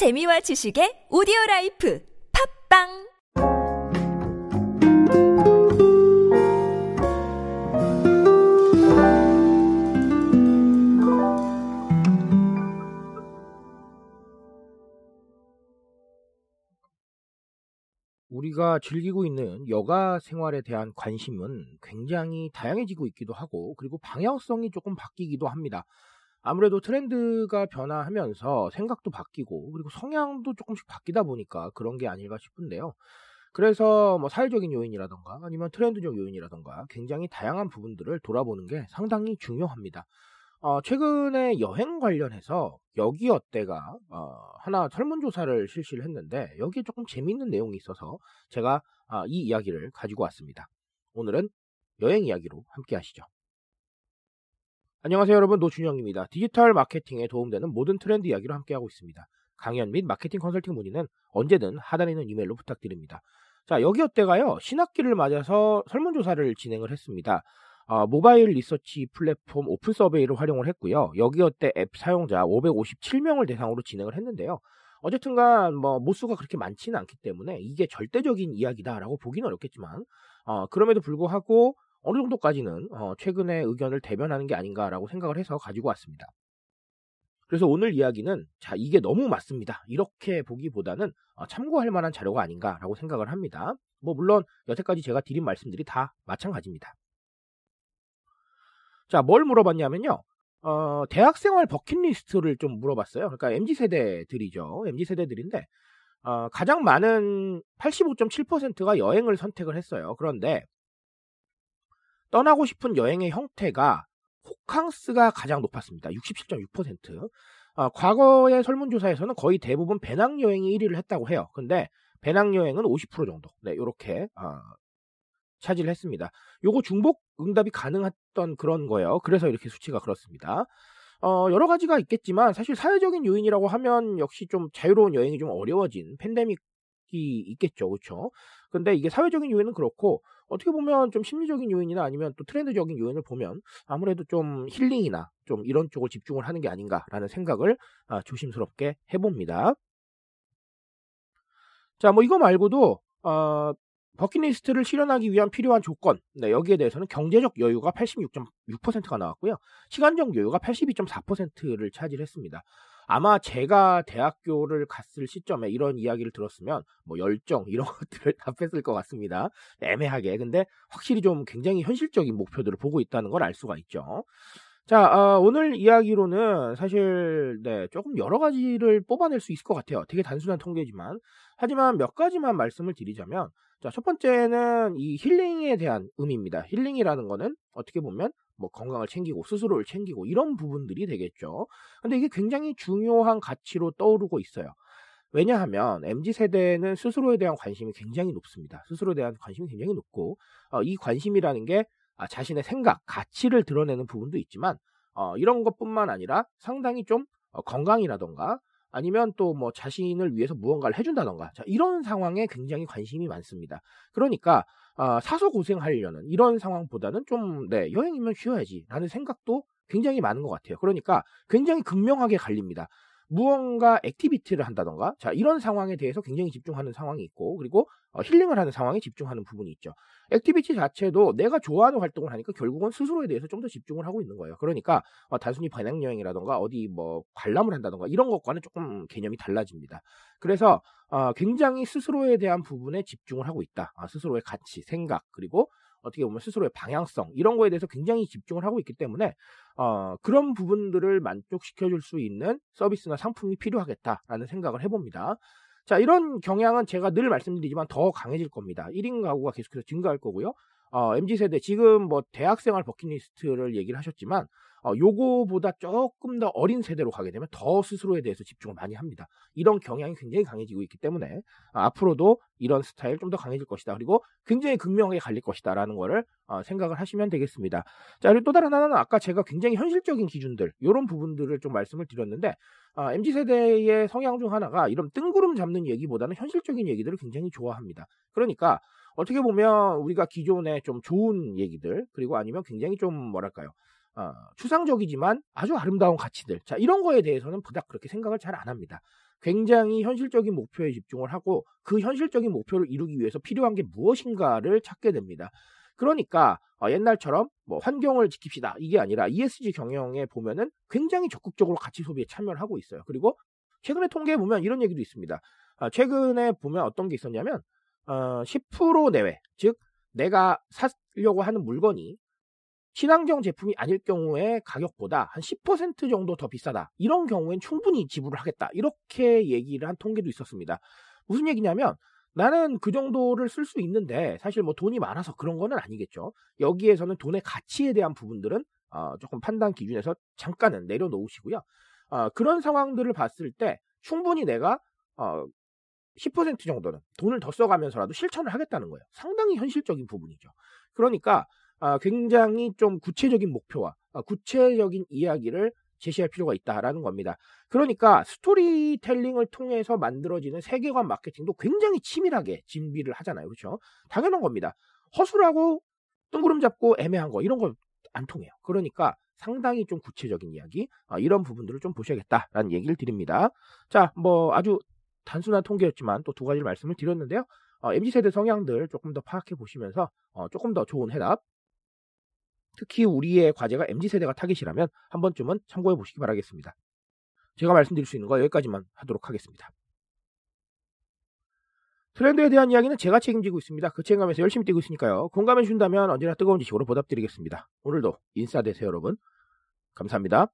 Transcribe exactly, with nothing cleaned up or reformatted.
재미와 지식의 오디오라이프 팟빵 우리가 즐기고 있는 여가 생활에 대한 관심은 굉장히 다양해지고 있기도 하고 그리고 방향성이 조금 바뀌기도 합니다. 아무래도 트렌드가 변화하면서 생각도 바뀌고 그리고 성향도 조금씩 바뀌다 보니까 그런 게 아닐까 싶은데요. 그래서 뭐 사회적인 요인이라던가 아니면 트렌드적 요인이라던가 굉장히 다양한 부분들을 돌아보는 게 상당히 중요합니다. 어, 최근에 여행 관련해서 여기어때가 어, 하나 설문조사를 실시를 했는데 여기에 조금 재미있는 내용이 있어서 제가 어, 이 이야기를 가지고 왔습니다. 오늘은 여행 이야기로 함께 하시죠. 안녕하세요 여러분, 노준영입니다. 디지털 마케팅에 도움되는 모든 트렌드 이야기로 함께하고 있습니다. 강연 및 마케팅 컨설팅 문의는 언제든 하단에 있는 이메일로 부탁드립니다. 자, 여기어때가요 신학기를 맞아서 설문조사를 진행을 했습니다. 어, 모바일 리서치 플랫폼 오픈 서베이를 활용을 했고요. 여기어때 앱 사용자 오백오십칠 명을 대상으로 진행을 했는데요. 어쨌든간 뭐 모수가 그렇게 많지는 않기 때문에 이게 절대적인 이야기다라고 보기는 어렵겠지만 어, 그럼에도 불구하고 어느 정도까지는 어, 최근의 의견을 대변하는 게 아닌가라고 생각을 해서 가지고 왔습니다. 그래서 오늘 이야기는 자 이게 너무 맞습니다. 이렇게 보기보다는 어, 참고할 만한 자료가 아닌가라고 생각을 합니다. 뭐 물론 여태까지 제가 드린 말씀들이 다 마찬가지입니다. 자, 뭘 물어봤냐면요. 어, 대학생활 버킷리스트를 좀 물어봤어요. 그러니까 엠지세대들이죠. 엠지세대들인데 어, 가장 많은 팔십오 점 칠 퍼센트가 여행을 선택을 했어요. 그런데 떠나고 싶은 여행의 형태가 호캉스가 가장 높았습니다. 육십칠 점 육 퍼센트. 어, 과거의 설문조사에서는 거의 대부분 배낭여행이 일 위를 했다고 해요. 근데 배낭여행은 오십 퍼센트 정도. 네, 요렇게 어, 차지를 했습니다. 요거 중복 응답이 가능했던 그런 거예요. 그래서 이렇게 수치가 그렇습니다. 어, 여러 가지가 있겠지만 사실 사회적인 요인이라고 하면 역시 좀 자유로운 여행이 좀 어려워진 팬데믹이 있겠죠. 그렇죠? 근데 이게 사회적인 요인은 그렇고 어떻게 보면 좀 심리적인 요인이나 아니면 또 트렌드적인 요인을 보면 아무래도 좀 힐링이나 좀 이런 쪽을 집중을 하는 게 아닌가라는 생각을 아, 조심스럽게 해봅니다. 자, 뭐 이거 말고도 어, 버킷리스트를 실현하기 위한 필요한 조건, 네, 여기에 대해서는 경제적 여유가 팔십육 점 육 퍼센트가 나왔고요. 시간적 여유가 팔십이 점 사 퍼센트를 차지했습니다. 아마 제가 대학교를 갔을 시점에 이런 이야기를 들었으면 뭐 열정 이런 것들을 답했을 것 같습니다. 애매하게. 근데 확실히 좀 굉장히 현실적인 목표들을 보고 있다는 걸 알 수가 있죠. 자, 어, 오늘 이야기로는 사실 네, 조금 여러 가지를 뽑아낼 수 있을 것 같아요. 되게 단순한 통계지만. 하지만 몇 가지만 말씀을 드리자면 자, 첫 번째는 이 힐링에 대한 의미입니다. 힐링이라는 거는 어떻게 보면 뭐 건강을 챙기고 스스로를 챙기고 이런 부분들이 되겠죠. 근데 이게 굉장히 중요한 가치로 떠오르고 있어요. 왜냐하면 엠지세대는 스스로에 대한 관심이 굉장히 높습니다. 스스로에 대한 관심이 굉장히 높고 어, 이 관심이라는 게 아, 자신의 생각, 가치를 드러내는 부분도 있지만 어, 이런 것뿐만 아니라 상당히 좀 어, 건강이라던가 아니면 또 뭐 자신을 위해서 무언가를 해준다던가 자, 이런 상황에 굉장히 관심이 많습니다. 그러니까 어, 사서 고생하려는 이런 상황보다는 좀 네, 여행이면 쉬어야지 라는 생각도 굉장히 많은 것 같아요. 그러니까 굉장히 극명하게 갈립니다. 무언가 액티비티를 한다던가 자, 이런 상황에 대해서 굉장히 집중하는 상황이 있고 그리고 어, 힐링을 하는 상황에 집중하는 부분이 있죠. 액티비티 자체도 내가 좋아하는 활동을 하니까 결국은 스스로에 대해서 좀 더 집중을 하고 있는 거예요. 그러니까 어, 단순히 배낭여행이라던가 어디 뭐 관람을 한다던가 이런 것과는 조금 개념이 달라집니다. 그래서 어, 굉장히 스스로에 대한 부분에 집중을 하고 있다. 아, 스스로의 가치, 생각 그리고 어떻게 보면 스스로의 방향성 이런 거에 대해서 굉장히 집중을 하고 있기 때문에 어, 그런 부분들을 만족시켜줄 수 있는 서비스나 상품이 필요하겠다라는 생각을 해봅니다. 자, 이런 경향은 제가 늘 말씀드리지만 더 강해질 겁니다. 일 인 가구가 계속해서 증가할 거고요. 어, 엠지세대 지금 뭐 대학생활 버킷리스트를 얘기를 하셨지만 어, 요거보다 조금 더 어린 세대로 가게 되면 더 스스로에 대해서 집중을 많이 합니다. 이런 경향이 굉장히 강해지고 있기 때문에 어, 앞으로도 이런 스타일 좀 더 강해질 것이다. 그리고 굉장히 극명하게 갈릴 것이다 라는 거를 어, 생각을 하시면 되겠습니다. 자, 그리고 또 다른 하나는 아까 제가 굉장히 현실적인 기준들 이런 부분들을 좀 말씀을 드렸는데 어, 엠지세대의 성향 중 하나가 이런 뜬구름 잡는 얘기보다는 현실적인 얘기들을 굉장히 좋아합니다. 그러니까 어떻게 보면 우리가 기존에 좀 좋은 얘기들 그리고 아니면 굉장히 좀 뭐랄까요 어, 추상적이지만 아주 아름다운 가치들 자 이런 거에 대해서는 부닥 그렇게 생각을 잘 안 합니다. 굉장히 현실적인 목표에 집중을 하고 그 현실적인 목표를 이루기 위해서 필요한 게 무엇인가를 찾게 됩니다. 그러니까 옛날처럼 뭐 환경을 지킵시다 이게 아니라 이에스지 경영에 보면은 굉장히 적극적으로 가치 소비에 참여를 하고 있어요. 그리고 최근에 통계에 보면 이런 얘기도 있습니다. 최근에 보면 어떤 게 있었냐면 십 퍼센트 내외, 즉 내가 사려고 하는 물건이 친환경 제품이 아닐 경우에 가격보다 한 십 퍼센트 정도 더 비싸다. 이런 경우엔 충분히 지불을 하겠다. 이렇게 얘기를 한 통계도 있었습니다. 무슨 얘기냐면 나는 그 정도를 쓸 수 있는데 사실 뭐 돈이 많아서 그런 거는 아니겠죠. 여기에서는 돈의 가치에 대한 부분들은 어 조금 판단 기준에서 잠깐은 내려놓으시고요. 어 그런 상황들을 봤을 때 충분히 내가 어 십 퍼센트 정도는 돈을 더 써가면서라도 실천을 하겠다는 거예요. 상당히 현실적인 부분이죠. 그러니까 어 굉장히 좀 구체적인 목표와 어 구체적인 이야기를 제시할 필요가 있다라는 겁니다. 그러니까 스토리텔링을 통해서 만들어지는 세계관 마케팅도 굉장히 치밀하게 준비를 하잖아요. 그렇죠? 당연한 겁니다. 허술하고 뜬구름 잡고 애매한 거 이런 거 안 통해요. 그러니까 상당히 좀 구체적인 이야기 아, 이런 부분들을 좀 보셔야겠다라는 얘기를 드립니다. 자, 뭐 아주 단순한 통계였지만 또 두 가지를 말씀을 드렸는데요. 어, 엠지세대 성향들 조금 더 파악해 보시면서 어, 조금 더 좋은 해답 특히 우리의 과제가 엠지세대가 타깃이라면 한 번쯤은 참고해 보시기 바라겠습니다. 제가 말씀드릴 수 있는 거 여기까지만 하도록 하겠습니다. 트렌드에 대한 이야기는 제가 책임지고 있습니다. 그 책임감에서 열심히 뛰고 있으니까요. 공감해 준다면 언제나 뜨거운 지식으로 보답드리겠습니다. 오늘도 인싸 되세요 여러분. 감사합니다.